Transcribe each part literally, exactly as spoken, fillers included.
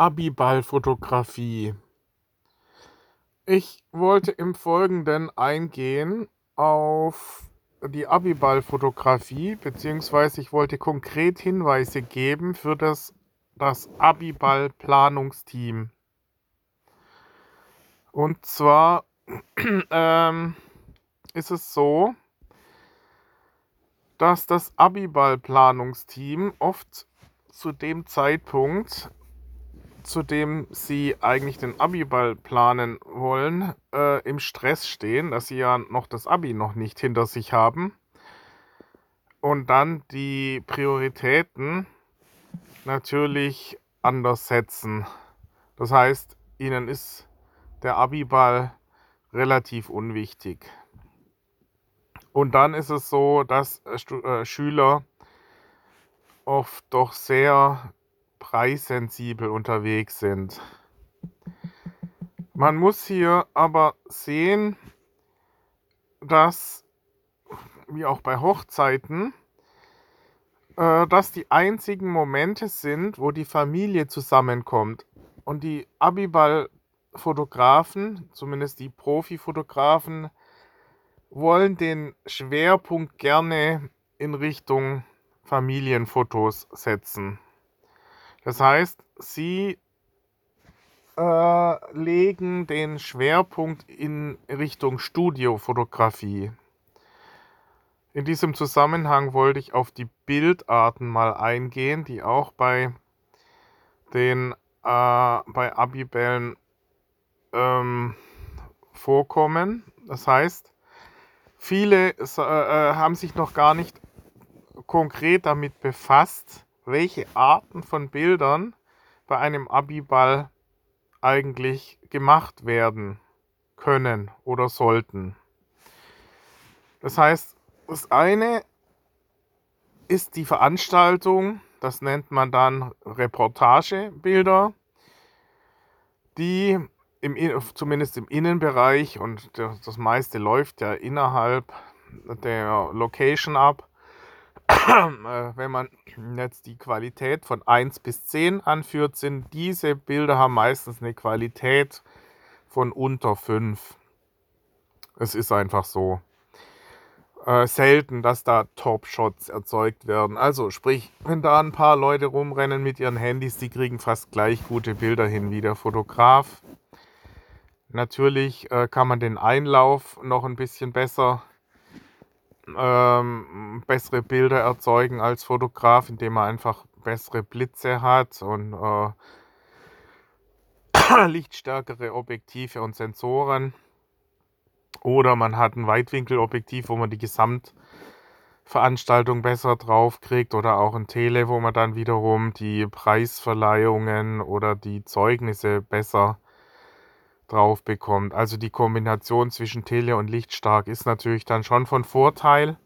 Abiball-Fotografie. Ich wollte im Folgenden eingehen auf die Abiball-Fotografie, beziehungsweise ich wollte konkret Hinweise geben für das, das Abiball-Planungsteam. Und zwar ähm, ist es so, dass das Abiball-Planungsteam oft zu dem Zeitpunkt, zu dem sie eigentlich den Abiball planen wollen, äh, im Stress stehen, dass sie ja noch das Abi noch nicht hinter sich haben und dann die Prioritäten natürlich anders setzen. Das heißt, ihnen ist der Abiball relativ unwichtig. Und dann ist es so, dass äh, Schüler oft doch sehr preissensibel unterwegs sind. Man muss hier aber sehen, dass, wie auch bei Hochzeiten, äh, dass die einzigen Momente sind, wo die Familie zusammenkommt. Und die Abiball-Fotografen, zumindest die Profi-Fotografen, wollen den Schwerpunkt gerne in Richtung Familienfotos setzen. Das heißt, sie äh, legen den Schwerpunkt in Richtung Studiofotografie. In diesem Zusammenhang wollte ich auf die Bildarten mal eingehen, die auch bei den äh, bei Abibällen ähm, vorkommen. Das heißt, viele äh, haben sich noch gar nicht konkret damit befasst, welche Arten von Bildern bei einem Abiball eigentlich gemacht werden können oder sollten. Das heißt, das eine ist die Veranstaltung, das nennt man dann Reportagebilder, die im, zumindest im Innenbereich, und das meiste läuft ja innerhalb der Location ab, wenn man jetzt die Qualität von eins bis zehn anführt, sind diese Bilder haben meistens eine Qualität von unter fünf. Es ist einfach so. Äh, selten, dass da Top-Shots erzeugt werden. Also sprich, wenn da ein paar Leute rumrennen mit ihren Handys, die kriegen fast gleich gute Bilder hin wie der Fotograf. Natürlich äh, kann man den Einlauf noch ein bisschen besser Ähm, bessere Bilder erzeugen als Fotograf, indem er einfach bessere Blitze hat und äh, lichtstärkere Objektive und Sensoren. Oder man hat ein Weitwinkelobjektiv, wo man die Gesamtveranstaltung besser drauf kriegt, oder auch ein Tele, wo man dann wiederum die Preisverleihungen oder die Zeugnisse besser drauf bekommt. Also die Kombination zwischen Tele und Lichtstark ist natürlich dann schon von Vorteil.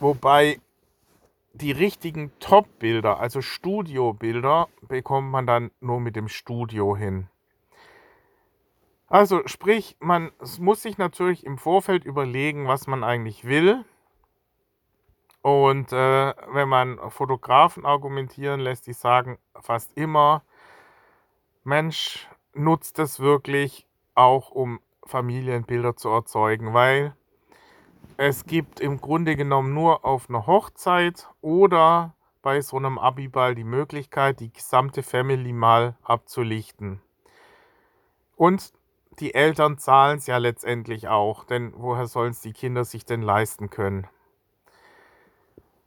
Wobei die richtigen Top-Bilder, also Studiobilder, bekommt man dann nur mit dem Studio hin. Also sprich, man muss sich natürlich im Vorfeld überlegen, was man eigentlich will. Und äh, wenn man Fotografen argumentieren lässt, die sagen fast immer, Mensch, nutzt es wirklich auch, um Familienbilder zu erzeugen, weil es gibt im Grunde genommen nur auf einer Hochzeit oder bei so einem Abiball die Möglichkeit, die gesamte Family mal abzulichten. Und die Eltern zahlen es ja letztendlich auch, denn woher sollen es die Kinder sich denn leisten können?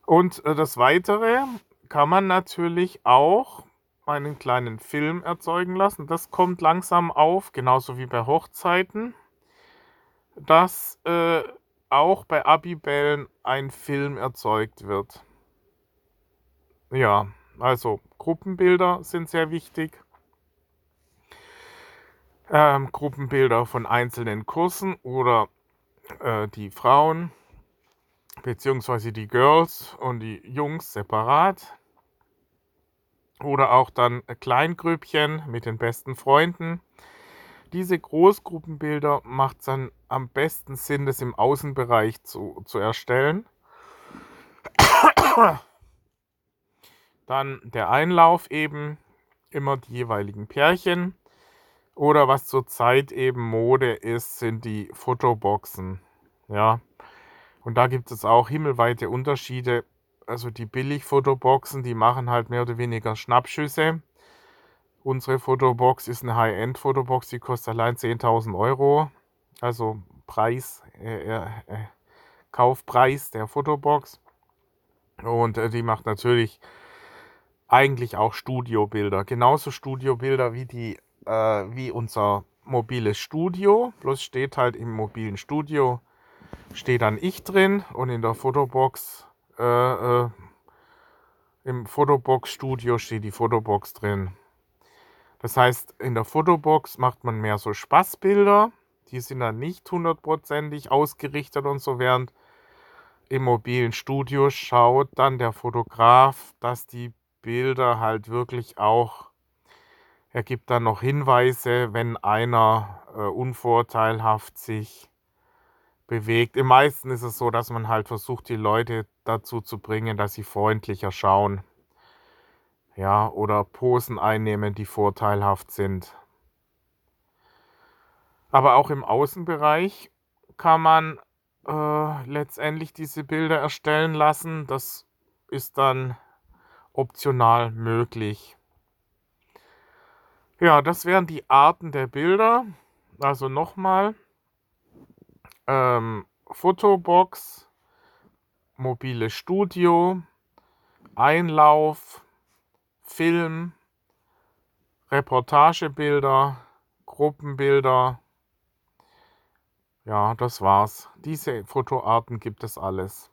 Und das Weitere kann man natürlich auch einen kleinen Film erzeugen lassen. Das kommt langsam auf, genauso wie bei Hochzeiten, dass äh, auch bei Abibällen ein Film erzeugt wird. Ja, also Gruppenbilder sind sehr wichtig. Ähm, Gruppenbilder von einzelnen Kursen oder äh, die Frauen beziehungsweise die Girls und die Jungs separat. Oder auch dann Kleingrüppchen mit den besten Freunden. Diese Großgruppenbilder macht es dann am besten Sinn, das im Außenbereich zu, zu erstellen. Dann der Einlauf eben immer die jeweiligen Pärchen. Oder was zurzeit eben Mode ist, sind die Fotoboxen. Ja. Und da gibt es auch himmelweite Unterschiede. Also die Billig-Fotoboxen, die machen halt mehr oder weniger Schnappschüsse. Unsere Fotobox ist eine High-End-Fotobox, die kostet allein zehntausend Euro. Also Preis, äh, äh, Kaufpreis der Fotobox. Und äh, die macht natürlich eigentlich auch Studiobilder. Genauso Studiobilder wie die äh, wie unser mobiles Studio. Bloß steht halt im mobilen Studio, steht dann ich drin und in der Fotobox Äh, äh, im Fotobox-Studio steht die Fotobox drin. Das heißt, in der Fotobox macht man mehr so Spaßbilder. Die sind dann nicht hundertprozentig ausgerichtet und so, während im mobilen Studio schaut dann der Fotograf, dass die Bilder halt wirklich auch, er gibt dann noch Hinweise, wenn einer äh, unvorteilhaft sich bewegt. Im meisten ist es so, dass man halt versucht, die Leute dazu zu bringen, dass sie freundlicher schauen. Ja, oder Posen einnehmen, die vorteilhaft sind. Aber auch im Außenbereich kann man äh, letztendlich diese Bilder erstellen lassen. Das ist dann optional möglich. Ja, das wären die Arten der Bilder. Also nochmal. Ähm, Fotobox, mobiles Studio, Einlauf, Film, Reportagebilder, Gruppenbilder. Ja, das war's. Diese Fotoarten gibt es alles.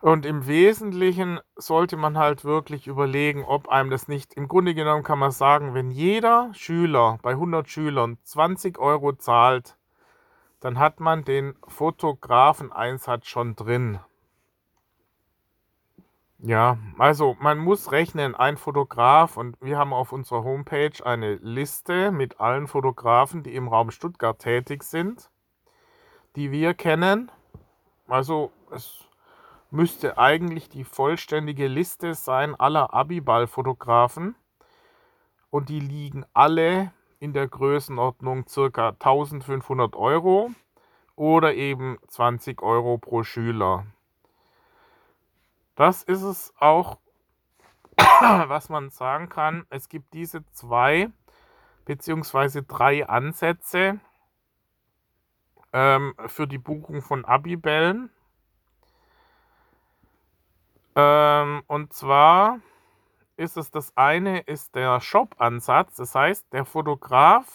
Und im Wesentlichen sollte man halt wirklich überlegen, ob einem das nicht... Im Grunde genommen kann man sagen, wenn jeder Schüler bei hundert Schülern zwanzig Euro zahlt, dann hat man den Fotografeneinsatz schon drin. Ja, also man muss rechnen, ein Fotograf, und wir haben auf unserer Homepage eine Liste mit allen Fotografen, die im Raum Stuttgart tätig sind, die wir kennen. Also es müsste eigentlich die vollständige Liste sein aller Abiball-Fotografen, und die liegen alle in der Größenordnung ca. eintausendfünfhundert Euro oder eben zwanzig Euro pro Schüler. Das ist es auch, was man sagen kann. Es gibt diese zwei bzw. drei Ansätze ähm, für die Buchung von Abibällen. Ähm, und zwar... ist es, das eine ist der Shop-Ansatz, das heißt, der Fotograf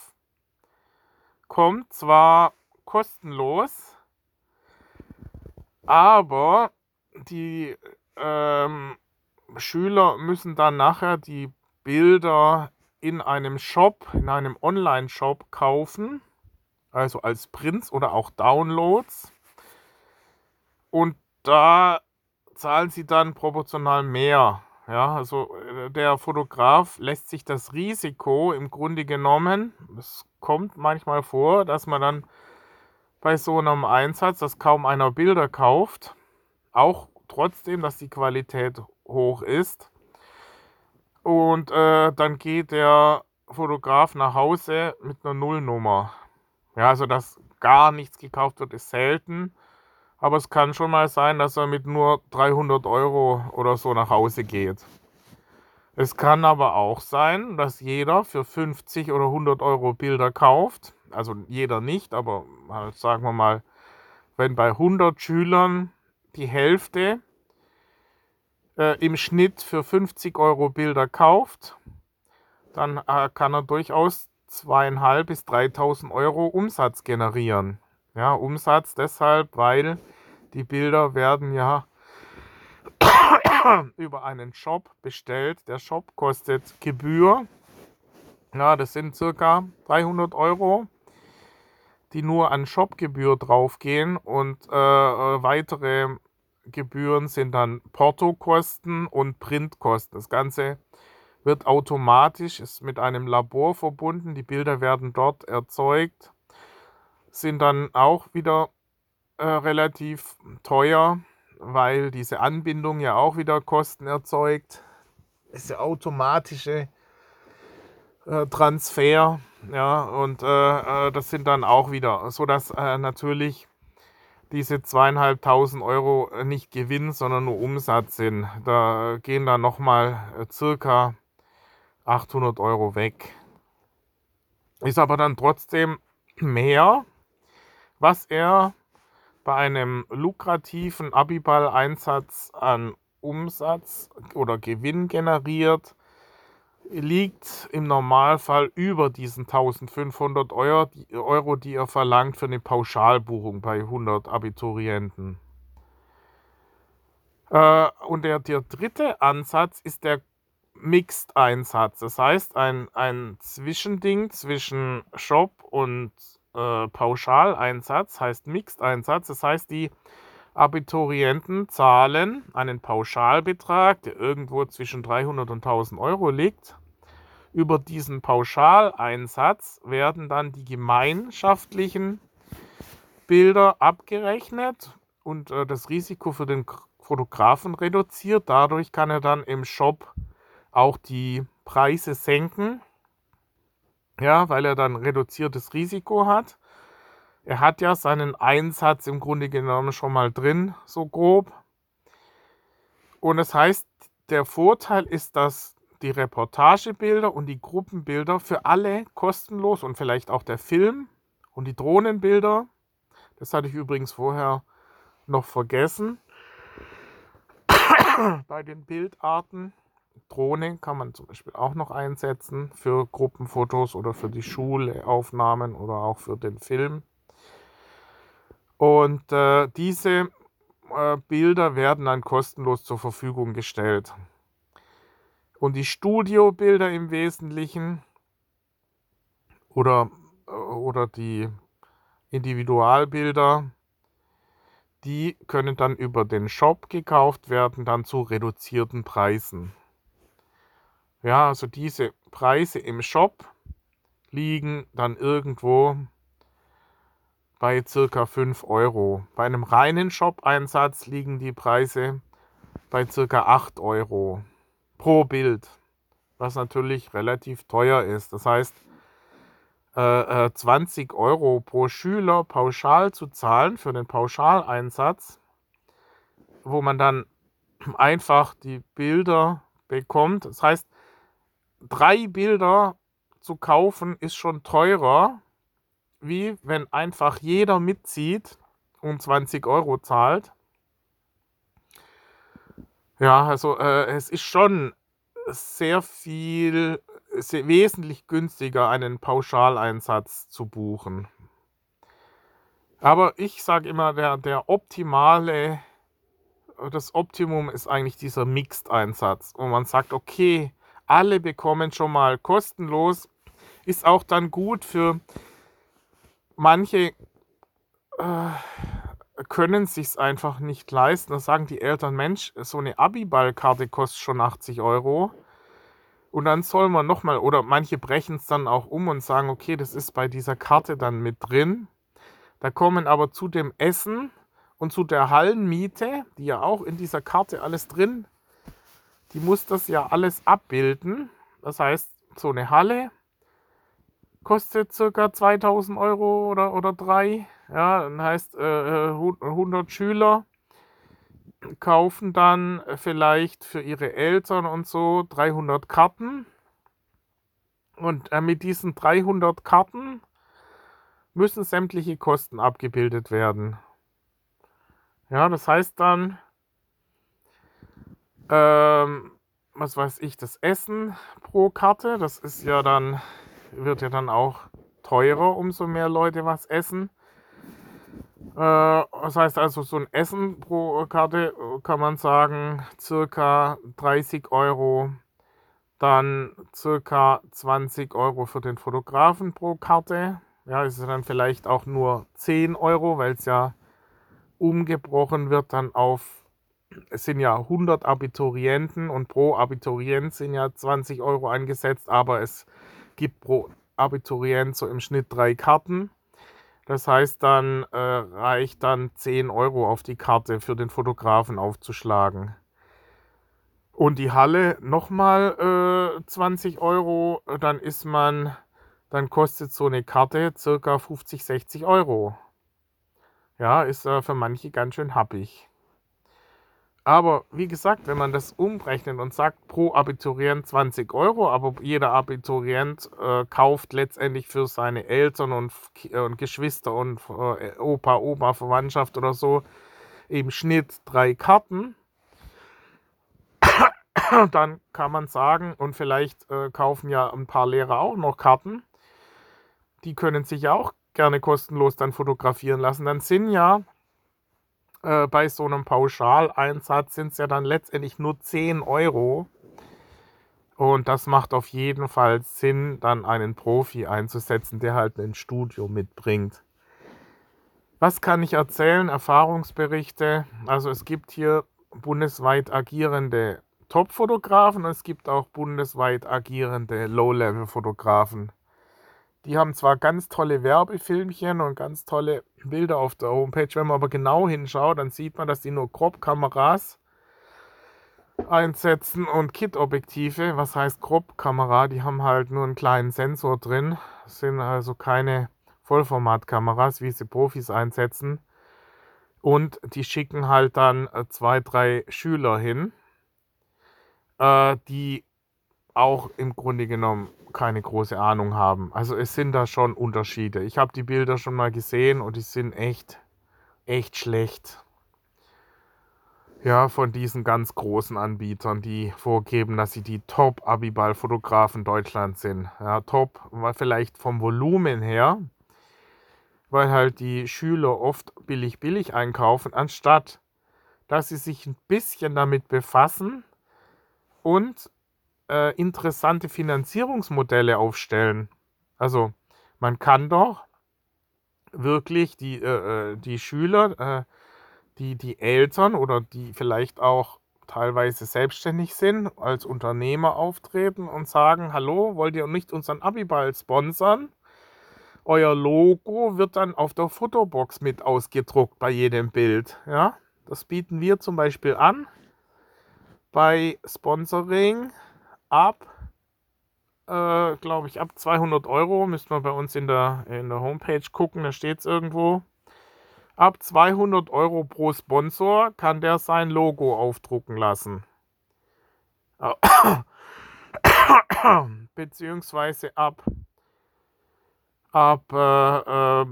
kommt zwar kostenlos, aber die ähm, Schüler müssen dann nachher die Bilder in einem Shop, in einem Online-Shop kaufen, also als Prints oder auch Downloads, und da zahlen sie dann proportional mehr. Ja, also der Fotograf lässt sich das Risiko im Grunde genommen, es kommt manchmal vor, dass man dann bei so einem Einsatz, dass kaum einer Bilder kauft, auch trotzdem, dass die Qualität hoch ist. Und äh, dann geht der Fotograf nach Hause mit einer Nullnummer. Ja, also dass gar nichts gekauft wird, ist selten. Aber es kann schon mal sein, dass er mit nur dreihundert Euro oder so nach Hause geht. Es kann aber auch sein, dass jeder für fünfzig oder hundert Euro Bilder kauft. Also jeder nicht, aber halt sagen wir mal, wenn bei hundert Schülern die Hälfte äh, im Schnitt für fünfzig Euro Bilder kauft, dann äh, kann er durchaus zweitausendfünfhundert bis dreitausend Euro Umsatz generieren. Ja, Umsatz deshalb, weil die Bilder werden ja über einen Shop bestellt. Der Shop kostet Gebühr. Ja, das sind ca. dreihundert Euro, die nur an Shopgebühr draufgehen. Und äh, weitere Gebühren sind dann Portokosten und Printkosten. Das Ganze wird automatisch, ist mit einem Labor verbunden. Die Bilder werden dort erzeugt, sind dann auch wieder äh, relativ teuer, weil diese Anbindung ja auch wieder Kosten erzeugt. ist der automatische äh, Transfer. Ja, und äh, das sind dann auch wieder, sodass äh, natürlich diese zweieinhalbtausend Euro nicht Gewinn, sondern nur Umsatz sind. Da gehen dann nochmal circa achthundert Euro weg. Ist aber dann trotzdem mehr, was er bei einem lukrativen Abiball-Einsatz an Umsatz oder Gewinn generiert, liegt im Normalfall über diesen eintausendfünfhundert Euro, die er verlangt für eine Pauschalbuchung bei hundert Abiturienten. Äh, und der, der dritte Ansatz ist der Mixed-Einsatz. Das heißt, ein, ein Zwischending zwischen Shop und äh, Pauschaleinsatz heißt Mixed-Einsatz. Das heißt, die Abiturienten zahlen einen Pauschalbetrag, der irgendwo zwischen dreihundert und eintausend Euro liegt. Über diesen Pauschaleinsatz werden dann die gemeinschaftlichen Bilder abgerechnet und äh, das Risiko für den Fotografen reduziert. Dadurch kann er dann im Shop auch die Preise senken, ja, weil er dann reduziertes Risiko hat. Er hat ja seinen Einsatz im Grunde genommen schon mal drin, so grob. Und das heißt, der Vorteil ist, dass die Reportagebilder und die Gruppenbilder für alle kostenlos und vielleicht auch der Film und die Drohnenbilder, das hatte ich übrigens vorher noch vergessen, bei den Bildarten, Drohne kann man zum Beispiel auch noch einsetzen für Gruppenfotos oder für die Schulaufnahmen oder auch für den Film. Und äh, diese äh, Bilder werden dann kostenlos zur Verfügung gestellt. Und die Studiobilder im Wesentlichen oder, oder die Individualbilder, die können dann über den Shop gekauft werden, dann zu reduzierten Preisen. Ja, also diese Preise im Shop liegen dann irgendwo bei circa fünf Euro. Bei einem reinen Shop-Einsatz liegen die Preise bei circa acht Euro pro Bild, was natürlich relativ teuer ist. Das heißt, äh, zwanzig Euro pro Schüler pauschal zu zahlen für den Pauschaleinsatz, wo man dann einfach die Bilder bekommt. Das heißt, drei Bilder zu kaufen ist schon teurer, wie wenn einfach jeder mitzieht und zwanzig Euro zahlt. Ja, also äh, es ist schon sehr viel, sehr, wesentlich günstiger, einen Pauschaleinsatz zu buchen. Aber ich sage immer, der, der optimale, das Optimum ist eigentlich dieser Mixed-Einsatz. Und man sagt, okay, alle bekommen schon mal kostenlos, ist auch dann gut für manche, äh, können es sich einfach nicht leisten. Da sagen die Eltern, Mensch, so eine Abiball-Karte kostet schon achtzig Euro. Und dann soll man nochmal, oder manche brechen es dann auch um und sagen, okay, das ist bei dieser Karte dann mit drin. Da kommen aber zu dem Essen und zu der Hallenmiete, die ja auch in dieser Karte alles drin, die muss das ja alles abbilden. Das heißt, so eine Halle kostet ca. zweitausend Euro oder, oder drei. Ja, dann heißt, äh, hundert Schüler kaufen dann vielleicht für ihre Eltern und so dreihundert Karten. Und äh, mit diesen dreihundert Karten müssen sämtliche Kosten abgebildet werden. Ja, das heißt dann, Ähm, was weiß ich, das Essen pro Karte, das ist ja dann, wird ja dann auch teurer, umso mehr Leute was essen. Äh, das heißt also, so ein Essen pro Karte kann man sagen, circa dreißig Euro, dann circa zwanzig Euro für den Fotografen pro Karte. Ja, ist dann vielleicht auch nur zehn Euro, weil es ja umgebrochen wird dann auf, es sind ja hundert Abiturienten und pro Abiturient sind ja zwanzig Euro angesetzt, aber es gibt pro Abiturient so im Schnitt drei Karten. Das heißt, dann äh, reicht dann zehn Euro auf die Karte für den Fotografen aufzuschlagen. Und die Halle nochmal äh, zwanzig Euro, dann ist man, dann kostet so eine Karte circa fünfzig, sechzig Euro. Ja, ist äh, für manche ganz schön happig. Aber wie gesagt, wenn man das umrechnet und sagt, pro Abiturient zwanzig Euro, aber jeder Abiturient äh, kauft letztendlich für seine Eltern und, und Geschwister und äh, Opa, Oma, Verwandtschaft oder so im Schnitt drei Karten, dann kann man sagen, und vielleicht äh, kaufen ja ein paar Lehrer auch noch Karten, die können sich ja auch gerne kostenlos dann fotografieren lassen, dann sind ja bei so einem Pauschaleinsatz sind es ja dann letztendlich nur zehn Euro. Und das macht auf jeden Fall Sinn, dann einen Profi einzusetzen, der halt ein Studio mitbringt. Was kann ich erzählen? Erfahrungsberichte. Also es gibt hier bundesweit agierende Top-Fotografen und es gibt auch bundesweit agierende Low-Level-Fotografen. Die haben zwar ganz tolle Werbefilmchen und ganz tolle Bilder auf der Homepage, wenn man aber genau hinschaut, dann sieht man, dass die nur Crop-Kameras einsetzen und Kit-Objektive. Was heißt Crop-Kamera? Die haben halt nur einen kleinen Sensor drin, sind also keine Vollformatkameras, wie sie Profis einsetzen. Und die schicken halt dann zwei, drei Schüler hin, die auch im Grunde genommen keine große Ahnung haben. Also es sind da schon Unterschiede. Ich habe die Bilder schon mal gesehen und die sind echt, echt schlecht. Ja, von diesen ganz großen Anbietern, die vorgeben, dass sie die Top-Abiball-Fotografen Deutschlands sind. Ja, top, weil vielleicht vom Volumen her, weil halt die Schüler oft billig, billig einkaufen, anstatt dass sie sich ein bisschen damit befassen und Äh, interessante Finanzierungsmodelle aufstellen. Also man kann doch wirklich die, äh, die Schüler, äh, die, die Eltern oder die vielleicht auch teilweise selbstständig sind, als Unternehmer auftreten und sagen, hallo, wollt ihr nicht unseren Abiball sponsern? Euer Logo wird dann auf der Fotobox mit ausgedruckt bei jedem Bild. Ja? Das bieten wir zum Beispiel an bei Sponsoring. Ab, äh, glaube ich, ab zweihundert Euro, müsste man bei uns in der, in der Homepage gucken, da steht es irgendwo. Ab zweihundert Euro pro Sponsor kann der sein Logo aufdrucken lassen. Beziehungsweise ab, ab äh, äh,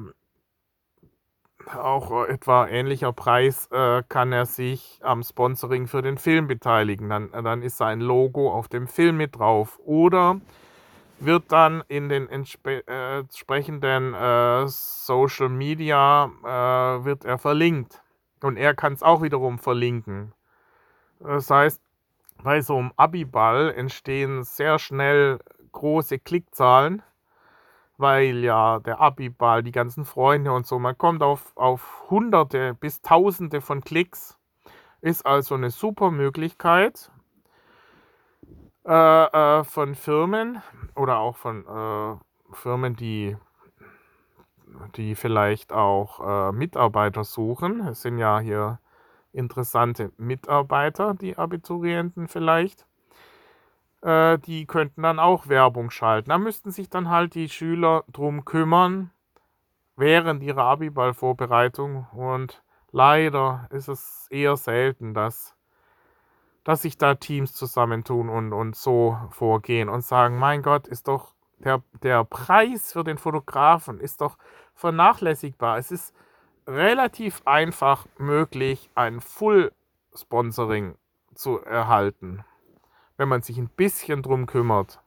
auch etwa ähnlicher Preis äh, kann er sich am Sponsoring für den Film beteiligen. Dann, dann ist sein Logo auf dem Film mit drauf. Oder wird dann in den entsp- äh, entsprechenden äh, Social Media äh, wird er verlinkt. Und er kann es auch wiederum verlinken. Das heißt, bei so einem Abiball entstehen sehr schnell große Klickzahlen, weil ja der Abiball, die ganzen Freunde und so, man kommt auf, auf Hunderte bis Tausende von Klicks, ist also eine super Möglichkeit äh, äh, von Firmen oder auch von äh, Firmen, die, die vielleicht auch äh, Mitarbeiter suchen. Es sind ja hier interessante Mitarbeiter, die Abiturienten vielleicht. Die könnten dann auch Werbung schalten. Da müssten sich dann halt die Schüler drum kümmern, während ihrer Abiball-Vorbereitung. Und leider ist es eher selten, dass, dass sich da Teams zusammentun und, und so vorgehen und sagen, mein Gott, ist doch der, der Preis für den Fotografen ist doch vernachlässigbar. Es ist relativ einfach möglich, ein Full-Sponsoring zu erhalten, wenn man sich ein bisschen drum kümmert.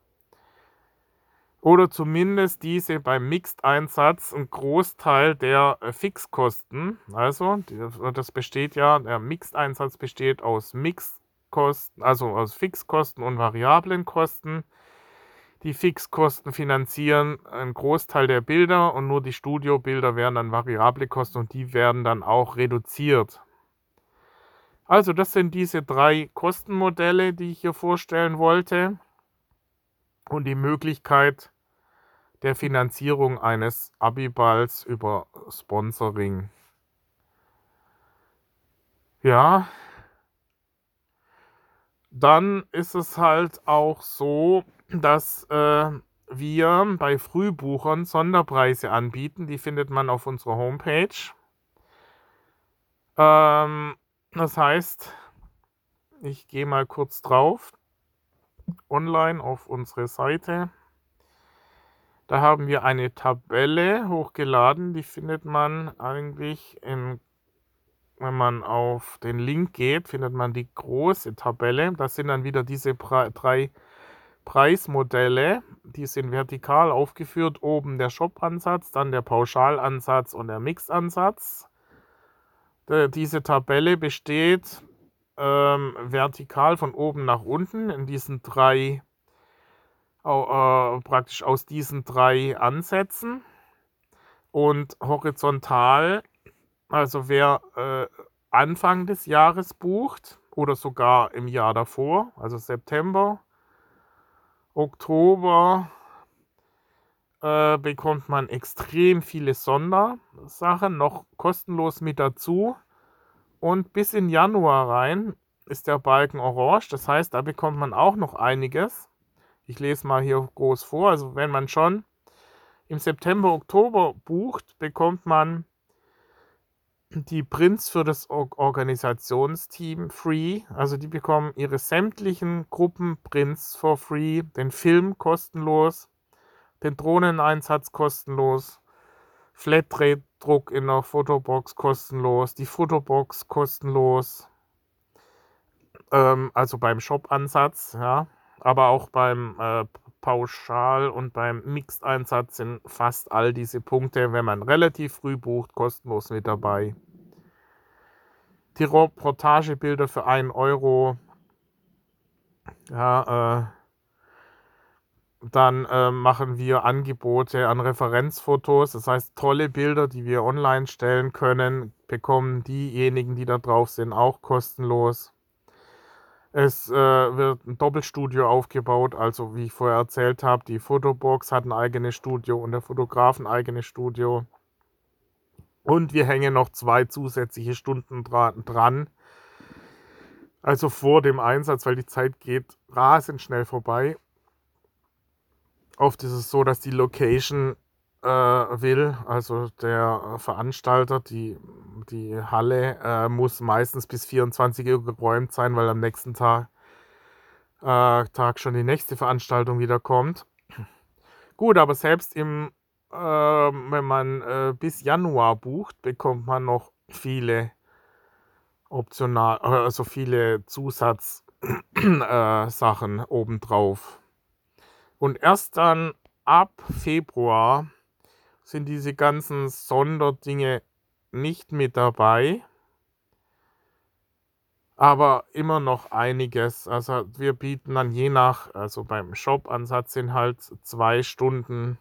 Oder zumindest diese beim Mixed-Einsatz einen Großteil der Fixkosten. Also das besteht ja, der Mixed-Einsatz besteht aus Mixkosten, also aus Fixkosten und variablen Kosten. Die Fixkosten finanzieren einen Großteil der Bilder und nur die Studiobilder wären dann variable Kosten und die werden dann auch reduziert. Also das sind diese drei Kostenmodelle, die ich hier vorstellen wollte und die Möglichkeit der Finanzierung eines Abiballs über Sponsoring. Ja, dann ist es halt auch so, dass äh, wir bei Frühbuchern Sonderpreise anbieten. Die findet man auf unserer Homepage. Ähm, das heißt, ich gehe mal kurz drauf, online auf unsere Seite. Da haben wir eine Tabelle hochgeladen, die findet man eigentlich, in, wenn man auf den Link geht, findet man die große Tabelle. Das sind dann wieder diese Pre- drei Preismodelle, die sind vertikal aufgeführt. Oben der Shop-Ansatz, dann der Pauschalansatz und der Mix-Ansatz. D- diese Tabelle besteht ähm, vertikal von oben nach unten in diesen drei praktisch aus diesen drei Ansätzen und horizontal, also wer äh, Anfang des Jahres bucht oder sogar im Jahr davor, also September, Oktober, äh, bekommt man extrem viele Sondersachen noch kostenlos mit dazu und bis in Januar rein ist der Balken orange, das heißt, da bekommt man auch noch einiges. Ich lese mal hier groß vor, also wenn man schon im September, Oktober bucht, bekommt man die Prints für das Organisationsteam free, also die bekommen ihre sämtlichen Gruppenprints for free, den Film kostenlos, den Drohneneinsatz kostenlos, Flatrate-Druck in der Fotobox kostenlos, die Fotobox kostenlos, ähm, also beim Shop-Ansatz, ja. Aber auch beim äh, Pauschal- und beim Mixed-Einsatz sind fast all diese Punkte, wenn man relativ früh bucht, kostenlos mit dabei. Die Reportagebilder für einen Euro. Ja, äh, dann äh, machen wir Angebote an Referenzfotos. Das heißt, tolle Bilder, die wir online stellen können, bekommen diejenigen, die da drauf sind, auch kostenlos. Es äh, wird ein Doppelstudio aufgebaut, also wie ich vorher erzählt habe, die Fotobox hat ein eigenes Studio und der Fotograf ein eigenes Studio. Und wir hängen noch zwei zusätzliche Stunden dra- dran, also vor dem Einsatz, weil die Zeit geht rasend schnell vorbei. Oft ist es so, dass die Location äh, will, also der Veranstalter, die... Die Halle äh, muss meistens bis vierundzwanzig Uhr geräumt sein, weil am nächsten Tag, äh, Tag schon die nächste Veranstaltung wieder kommt. Gut, aber selbst im, äh, wenn man äh, bis Januar bucht, bekommt man noch viele optional, also viele Zusatzsachen äh, obendrauf. Und erst dann ab Februar sind diese ganzen Sonderdinge nicht mit dabei, aber immer noch einiges. Also wir bieten dann je nach, also beim Shop-Ansatz sind halt zwei Stunden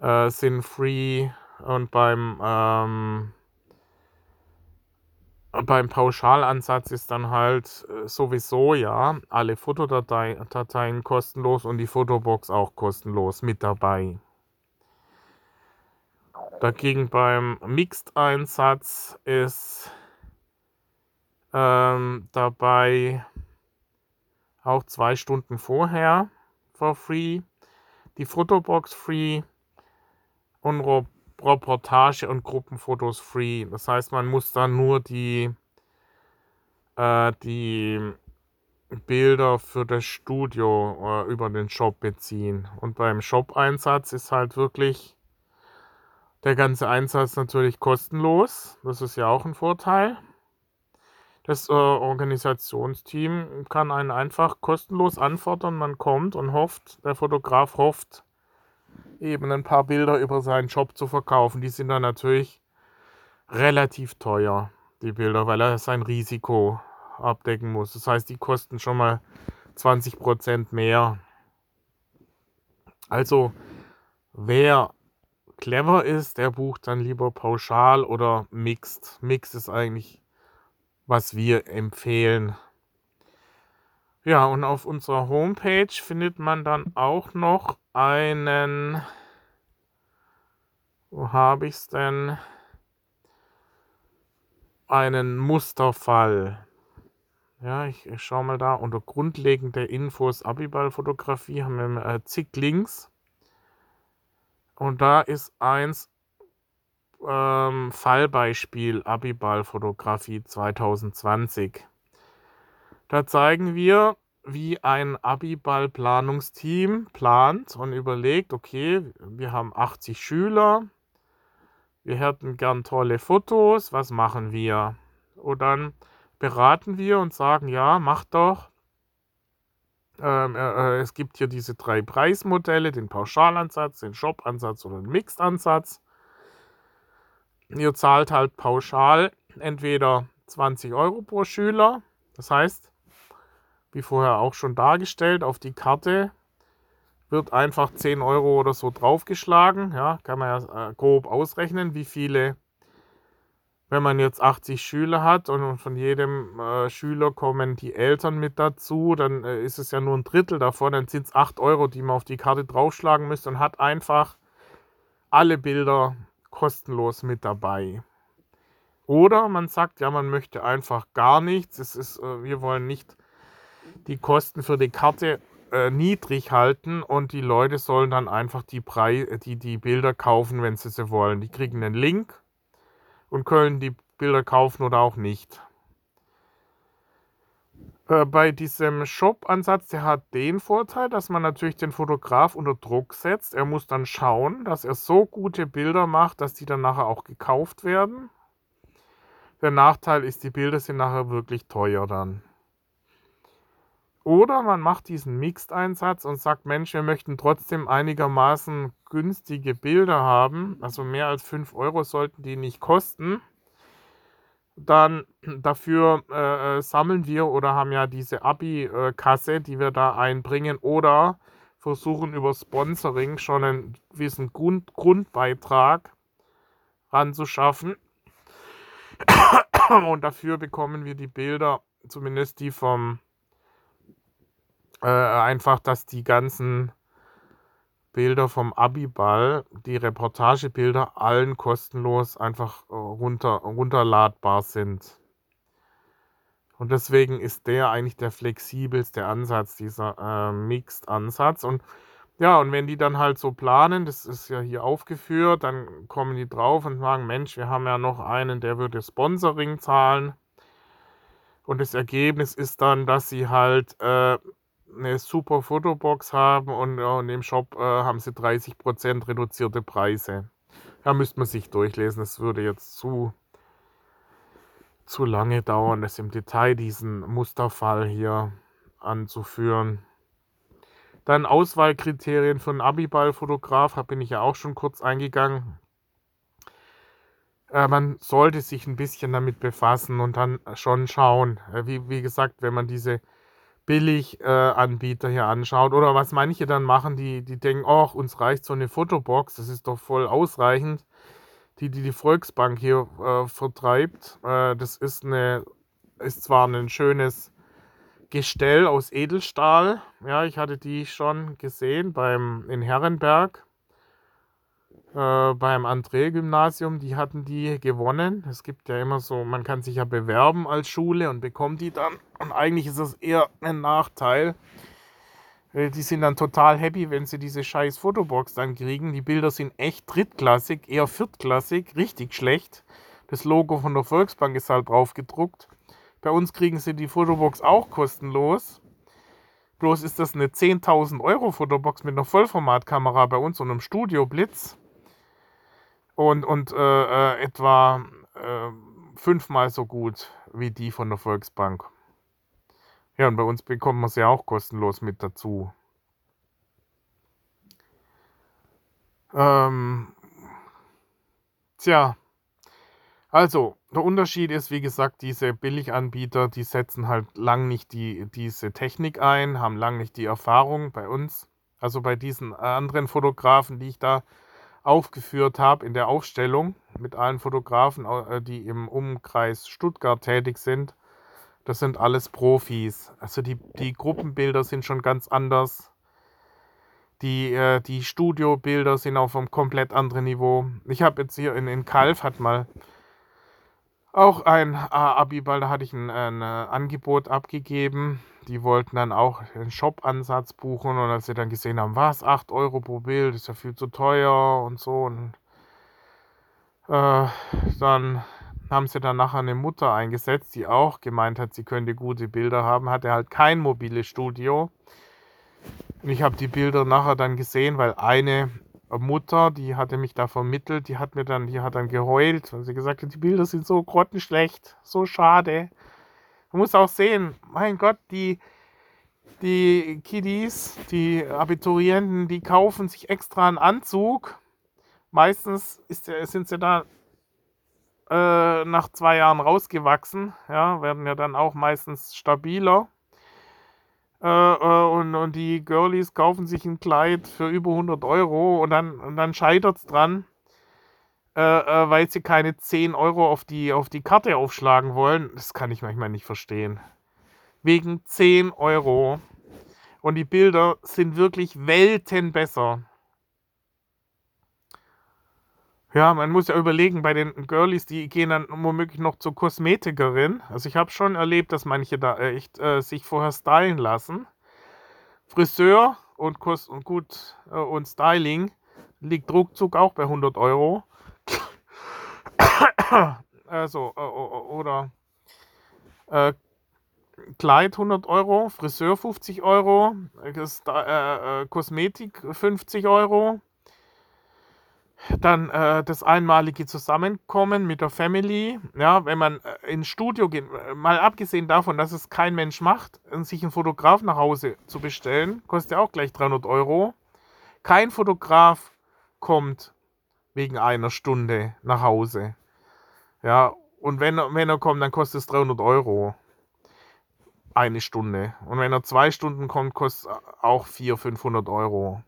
äh, sind free und beim ähm, beim Pauschalansatz ist dann halt sowieso ja alle Fotodateien Dateien kostenlos und die Fotobox auch kostenlos mit dabei. Dagegen beim Mixed-Einsatz ist ähm, dabei auch zwei Stunden vorher for free, die Fotobox free und Reportage und Gruppenfotos free. Das heißt, man muss dann nur die, äh, die Bilder für das Studio äh, über den Shop beziehen. Und beim Shop-Einsatz ist halt wirklich der ganze Einsatz natürlich kostenlos, das ist ja auch ein Vorteil. Das äh, Organisationsteam kann einen einfach kostenlos anfordern, man kommt und hofft, der Fotograf hofft, eben ein paar Bilder über seinen Shop zu verkaufen. Die sind dann natürlich relativ teuer, die Bilder, weil er sein Risiko abdecken muss. Das heißt, die kosten schon mal zwanzig Prozent mehr. Also, wer clever ist, der bucht dann lieber pauschal oder mixed. Mix ist eigentlich, was wir empfehlen. Ja, und auf unserer Homepage findet man dann auch noch einen, wo habe ich es denn, einen Musterfall. Ja, ich, ich schaue mal da. Unter grundlegende Infos Abiball-Fotografie haben wir äh, zig Links. Und da ist eins ähm, Fallbeispiel Abiball-Fotografie zwanzig zwanzig. Da zeigen wir, wie ein Abiball-Planungsteam plant und überlegt, okay, wir haben achtzig Schüler, wir hätten gern tolle Fotos, was machen wir? Und dann beraten wir und sagen, ja, macht doch. Ähm, äh, es gibt hier diese drei Preismodelle, den Pauschalansatz, den Shop-Ansatz oder den Mixed-Ansatz. Ihr zahlt halt pauschal entweder zwanzig Euro pro Schüler, das heißt, wie vorher auch schon dargestellt, auf die Karte wird einfach zehn Euro oder so draufgeschlagen. Ja, kann man ja grob ausrechnen, wie viele, wenn man jetzt achtzig Schüler hat und von jedem äh, Schüler kommen die Eltern mit dazu, dann äh, ist es ja nur ein Drittel davon, dann sind es acht Euro, die man auf die Karte draufschlagen müsste und hat einfach alle Bilder kostenlos mit dabei. Oder man sagt, ja, man möchte einfach gar nichts, es ist, äh, wir wollen nicht die Kosten für die Karte äh, niedrig halten und die Leute sollen dann einfach die, Pre- die, die Bilder kaufen, wenn sie sie wollen. Die kriegen einen Link und können die Bilder kaufen oder auch nicht. Äh, bei diesem Shop-Ansatz, der hat den Vorteil, dass man natürlich den Fotograf unter Druck setzt. Er muss dann schauen, dass er so gute Bilder macht, dass die dann nachher auch gekauft werden. Der Nachteil ist, die Bilder sind nachher wirklich teuer dann. Oder man macht diesen Mixed-Einsatz und sagt, Mensch, wir möchten trotzdem einigermaßen günstige Bilder haben, also mehr als fünf Euro sollten die nicht kosten. Dann dafür äh, sammeln wir oder haben ja diese Abi-Kasse, die wir da einbringen, oder versuchen über Sponsoring schon einen gewissen Grund- Grundbeitrag ranzuschaffen. Und dafür bekommen wir die Bilder, zumindest die vom Äh, einfach, dass die ganzen Bilder vom Abiball, die Reportagebilder, allen kostenlos einfach runter, runterladbar sind. Und deswegen ist der eigentlich der flexibelste Ansatz, dieser äh, Mixed-Ansatz. Und ja, und wenn die dann halt so planen, das ist ja hier aufgeführt, dann kommen die drauf und sagen, Mensch, wir haben ja noch einen, der würde Sponsoring zahlen. Und das Ergebnis ist dann, dass sie halt äh, eine super Fotobox haben und, und im Shop äh, haben sie dreißig Prozent reduzierte Preise. Da müsste man sich durchlesen, das würde jetzt zu, zu lange dauern, das im Detail diesen Musterfall hier anzuführen. Dann Auswahlkriterien für einen Abiball-Fotograf, da bin ich ja auch schon kurz eingegangen. Äh, man sollte sich ein bisschen damit befassen und dann schon schauen, äh, wie, wie gesagt, wenn man diese Billiganbieter äh, hier anschaut, oder was manche dann machen, die, die denken, oh, uns reicht so eine Fotobox, das ist doch voll ausreichend, die die, die Volksbank hier äh, vertreibt. Äh, das ist, eine, ist zwar ein schönes Gestell aus Edelstahl, ja, ich hatte die schon gesehen beim, in Herrenberg, äh, beim André-Gymnasium, die hatten die gewonnen. Es gibt ja immer so, man kann sich ja bewerben als Schule und bekommt die dann. Und eigentlich ist das eher ein Nachteil. Die sind dann total happy, wenn sie diese scheiß Fotobox dann kriegen. Die Bilder sind echt drittklassig, eher viertklassig, richtig schlecht. Das Logo von der Volksbank ist halt drauf gedruckt. Bei uns kriegen sie die Fotobox auch kostenlos. Bloß ist das eine zehntausend Euro Fotobox mit einer Vollformatkamera bei uns und einem Studioblitz. Und, und äh, äh, etwa äh, fünfmal so gut wie die von der Volksbank. Ja, und bei uns bekommt man es ja auch kostenlos mit dazu. Ähm, tja, also der Unterschied ist, wie gesagt, diese Billiganbieter, die setzen halt lang nicht die, diese Technik ein, haben lang nicht die Erfahrung bei uns. Also bei diesen anderen Fotografen, die ich da aufgeführt habe in der Aufstellung mit allen Fotografen, die im Umkreis Stuttgart tätig sind, das sind alles Profis. Also die, die Gruppenbilder sind schon ganz anders. Die, äh, die Studiobilder sind auf einem komplett anderen Niveau. Ich habe jetzt hier in, in Kalf hat mal auch ein Abiball, da hatte ich ein, ein Angebot abgegeben. Die wollten dann auch einen Shop-Ansatz buchen und als sie dann gesehen haben, was, acht Euro pro Bild, ist ja viel zu teuer und so. Und äh, dann haben sie dann nachher eine Mutter eingesetzt, die auch gemeint hat, sie könnte gute Bilder haben, hatte halt kein mobiles Studio. Und ich habe die Bilder nachher dann gesehen, weil eine Mutter, die hatte mich da vermittelt, die hat mir dann, die hat dann geheult, weil sie gesagt hat, die Bilder sind so grottenschlecht, so schade. Man muss auch sehen, mein Gott, die, die Kiddies, die Abiturienten, die kaufen sich extra einen Anzug. Meistens ist, sind sie da äh, nach zwei Jahren rausgewachsen, ja, werden ja dann auch meistens stabiler. Äh, und, und die Girlies kaufen sich ein Kleid für über hundert Euro und dann, und dann scheitert es dran, weil sie keine zehn Euro auf die, auf die Karte aufschlagen wollen. Das kann ich manchmal nicht verstehen. Wegen zehn Euro. Und die Bilder sind wirklich Welten besser. Ja, man muss ja überlegen, bei den Girlies, die gehen dann womöglich noch zur Kosmetikerin. Also ich habe schon erlebt, dass manche da echt äh, sich vorher stylen lassen. Friseur und, Kos- und, gut, äh, und Styling liegt ruckzuck auch bei hundert Euro. Also, oder äh, Kleid hundert Euro, Friseur fünfzig Euro, äh, Kosmetik fünfzig Euro, dann äh, das einmalige Zusammenkommen mit der Family, ja, wenn man ins Studio geht, mal abgesehen davon, dass es kein Mensch macht, sich einen Fotograf nach Hause zu bestellen, kostet ja auch gleich dreihundert Euro, kein Fotograf kommt wegen einer Stunde nach Hause. Ja, und wenn, wenn er kommt, dann kostet es dreihundert Euro. Eine Stunde. Und wenn er zwei Stunden kommt, kostet es auch vierhundert, fünfhundert Euro.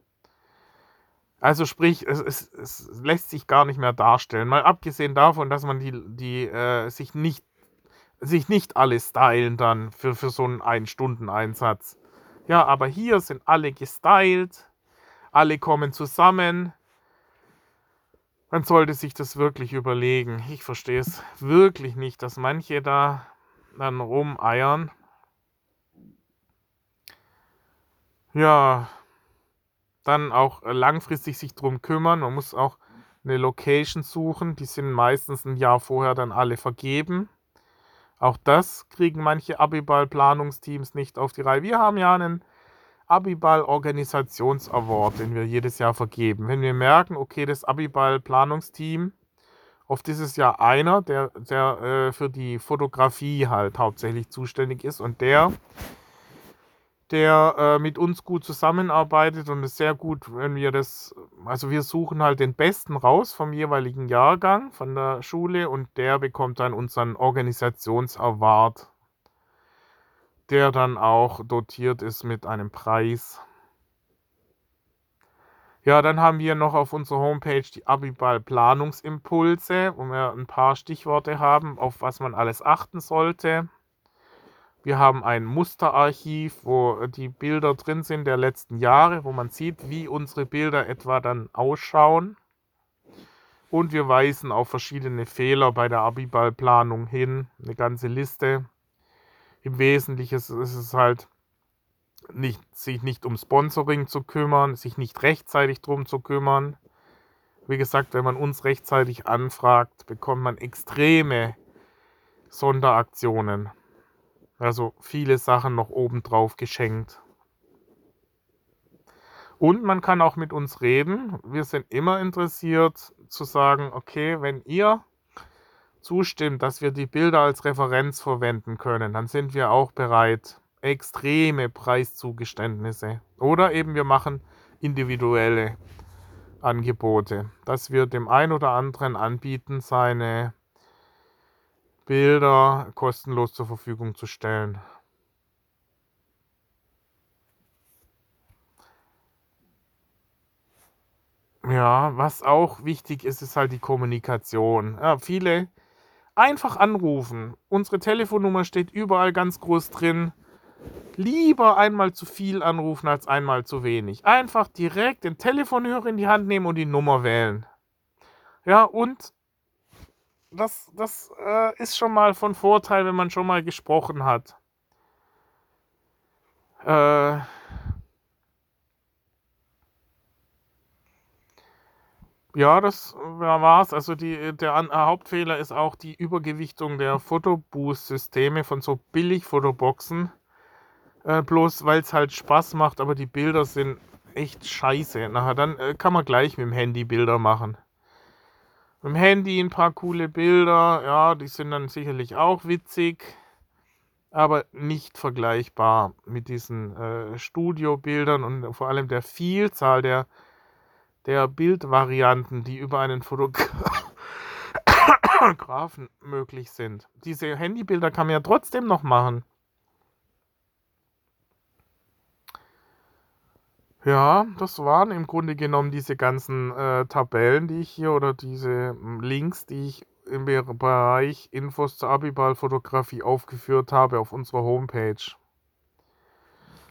Also sprich, es, es, es lässt sich gar nicht mehr darstellen. Mal abgesehen davon, dass man die, die äh, sich nicht, sich nicht alle stylen dann für, für so einen Ein-Stunden-Einsatz. Ja, aber hier sind alle gestylt, alle kommen zusammen. Man sollte sich das wirklich überlegen. Ich verstehe es wirklich nicht, dass manche da dann rumeiern. Ja, dann auch langfristig sich drum kümmern. Man muss auch eine Location suchen. Die sind meistens ein Jahr vorher dann alle vergeben. Auch das kriegen manche Abiball-Planungsteams nicht auf die Reihe. Wir haben ja einen Abiball Organisations Award, den wir jedes Jahr vergeben. Wenn wir merken, okay, das Abiball Planungsteam, oft ist es ja einer, der, der äh, für die Fotografie halt hauptsächlich zuständig ist und der, der äh, mit uns gut zusammenarbeitet und ist sehr gut, wenn wir das, also wir suchen halt den Besten raus vom jeweiligen Jahrgang, von der Schule und der bekommt dann unseren Organisations Award, der dann auch dotiert ist mit einem Preis. Ja, dann haben wir noch auf unserer Homepage die Abiball-Planungsimpulse, wo wir ein paar Stichworte haben, auf was man alles achten sollte. Wir haben ein Musterarchiv, wo die Bilder drin sind der letzten Jahre, wo man sieht, wie unsere Bilder etwa dann ausschauen. Und wir weisen auf verschiedene Fehler bei der Abiball-Planung hin, eine ganze Liste. Im Wesentlichen ist es halt, nicht, sich nicht um Sponsoring zu kümmern, sich nicht rechtzeitig drum zu kümmern. Wie gesagt, wenn man uns rechtzeitig anfragt, bekommt man extreme Sonderaktionen. Also viele Sachen noch obendrauf geschenkt. Und man kann auch mit uns reden. Wir sind immer interessiert zu sagen, okay, wenn ihr zustimmt, dass wir die Bilder als Referenz verwenden können, dann sind wir auch bereit, extreme Preiszugeständnisse oder eben wir machen individuelle Angebote, dass wir dem einen oder anderen anbieten, seine Bilder kostenlos zur Verfügung zu stellen. Ja, was auch wichtig ist, ist halt die Kommunikation. Ja, viele einfach anrufen. Unsere Telefonnummer steht überall ganz groß drin. Lieber einmal zu viel anrufen als einmal zu wenig. Einfach direkt den Telefonhörer in die Hand nehmen und die Nummer wählen. Ja, und das, das äh, ist schon mal von Vorteil, wenn man schon mal gesprochen hat. Äh, ja, das war's. Also die, der Hauptfehler ist auch die Übergewichtung der Fotoboost-Systeme von so Billig-Fotoboxen. Äh, bloß weil es halt Spaß macht, aber die Bilder sind echt scheiße. Nachher dann äh, kann man gleich mit dem Handy Bilder machen. Mit dem Handy ein paar coole Bilder, ja, die sind dann sicherlich auch witzig, aber nicht vergleichbar mit diesen äh, Studiobildern und vor allem der Vielzahl der, der Bildvarianten, die über einen Fotografen möglich sind. Diese Handybilder kann man ja trotzdem noch machen. Ja, das waren im Grunde genommen diese ganzen äh, Tabellen, die ich hier, oder diese Links, die ich im Bereich Infos zur Abiball-Fotografie aufgeführt habe auf unserer Homepage.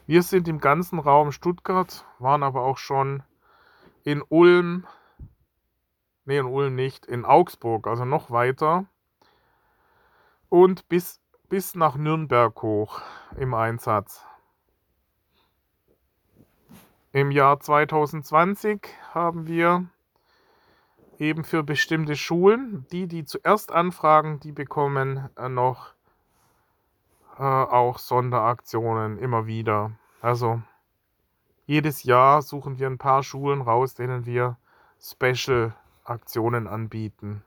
Wir sind im ganzen Raum Stuttgart, waren aber auch schon in Ulm, nee, in Ulm nicht, in Augsburg, also noch weiter, und bis, bis nach Nürnberg hoch im Einsatz. Im Jahr zwanzig zwanzig haben wir eben für bestimmte Schulen, die, die zuerst anfragen, die bekommen noch äh, auch Sonderaktionen immer wieder. Also jedes Jahr suchen wir ein paar Schulen raus, denen wir Special-Aktionen anbieten.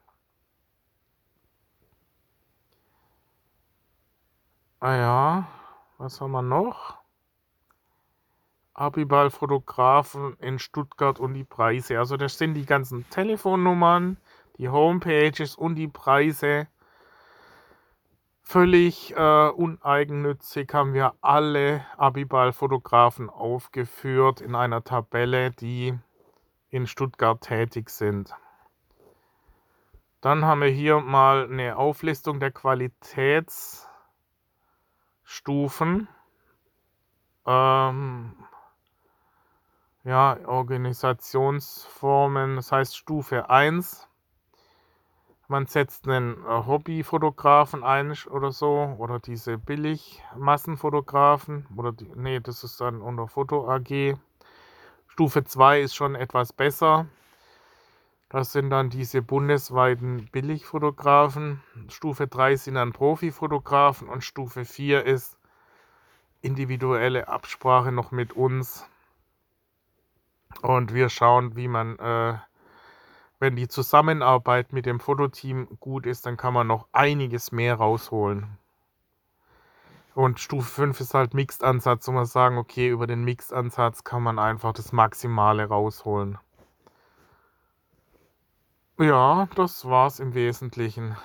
Ah ja, was haben wir noch? Abiball-Fotografen in Stuttgart und die Preise. Also das sind die ganzen Telefonnummern, die Homepages und die Preise. Völlig äh, uneigennützig haben wir alle Abiball-Fotografen aufgeführt in einer Tabelle, die in Stuttgart tätig sind. Dann haben wir hier mal eine Auflistung der Qualitätsstufen. Ähm... Ja, Organisationsformen, das heißt Stufe eins. Man setzt einen Hobbyfotografen ein oder so, oder diese Billig-Massenfotografen, oder die, nee, das ist dann unter Foto A G. Stufe zwei ist schon etwas besser. Das sind dann diese bundesweiten Billigfotografen. Stufe drei sind dann Profifotografen und Stufe vier ist individuelle Absprache noch mit uns. Und wir schauen, wie man, äh, wenn die Zusammenarbeit mit dem Fototeam gut ist, dann kann man noch einiges mehr rausholen. Und Stufe fünf ist halt Mixed-Ansatz, wo man sagen, okay, über den Mixed-Ansatz kann man einfach das Maximale rausholen. Ja, das war's im Wesentlichen.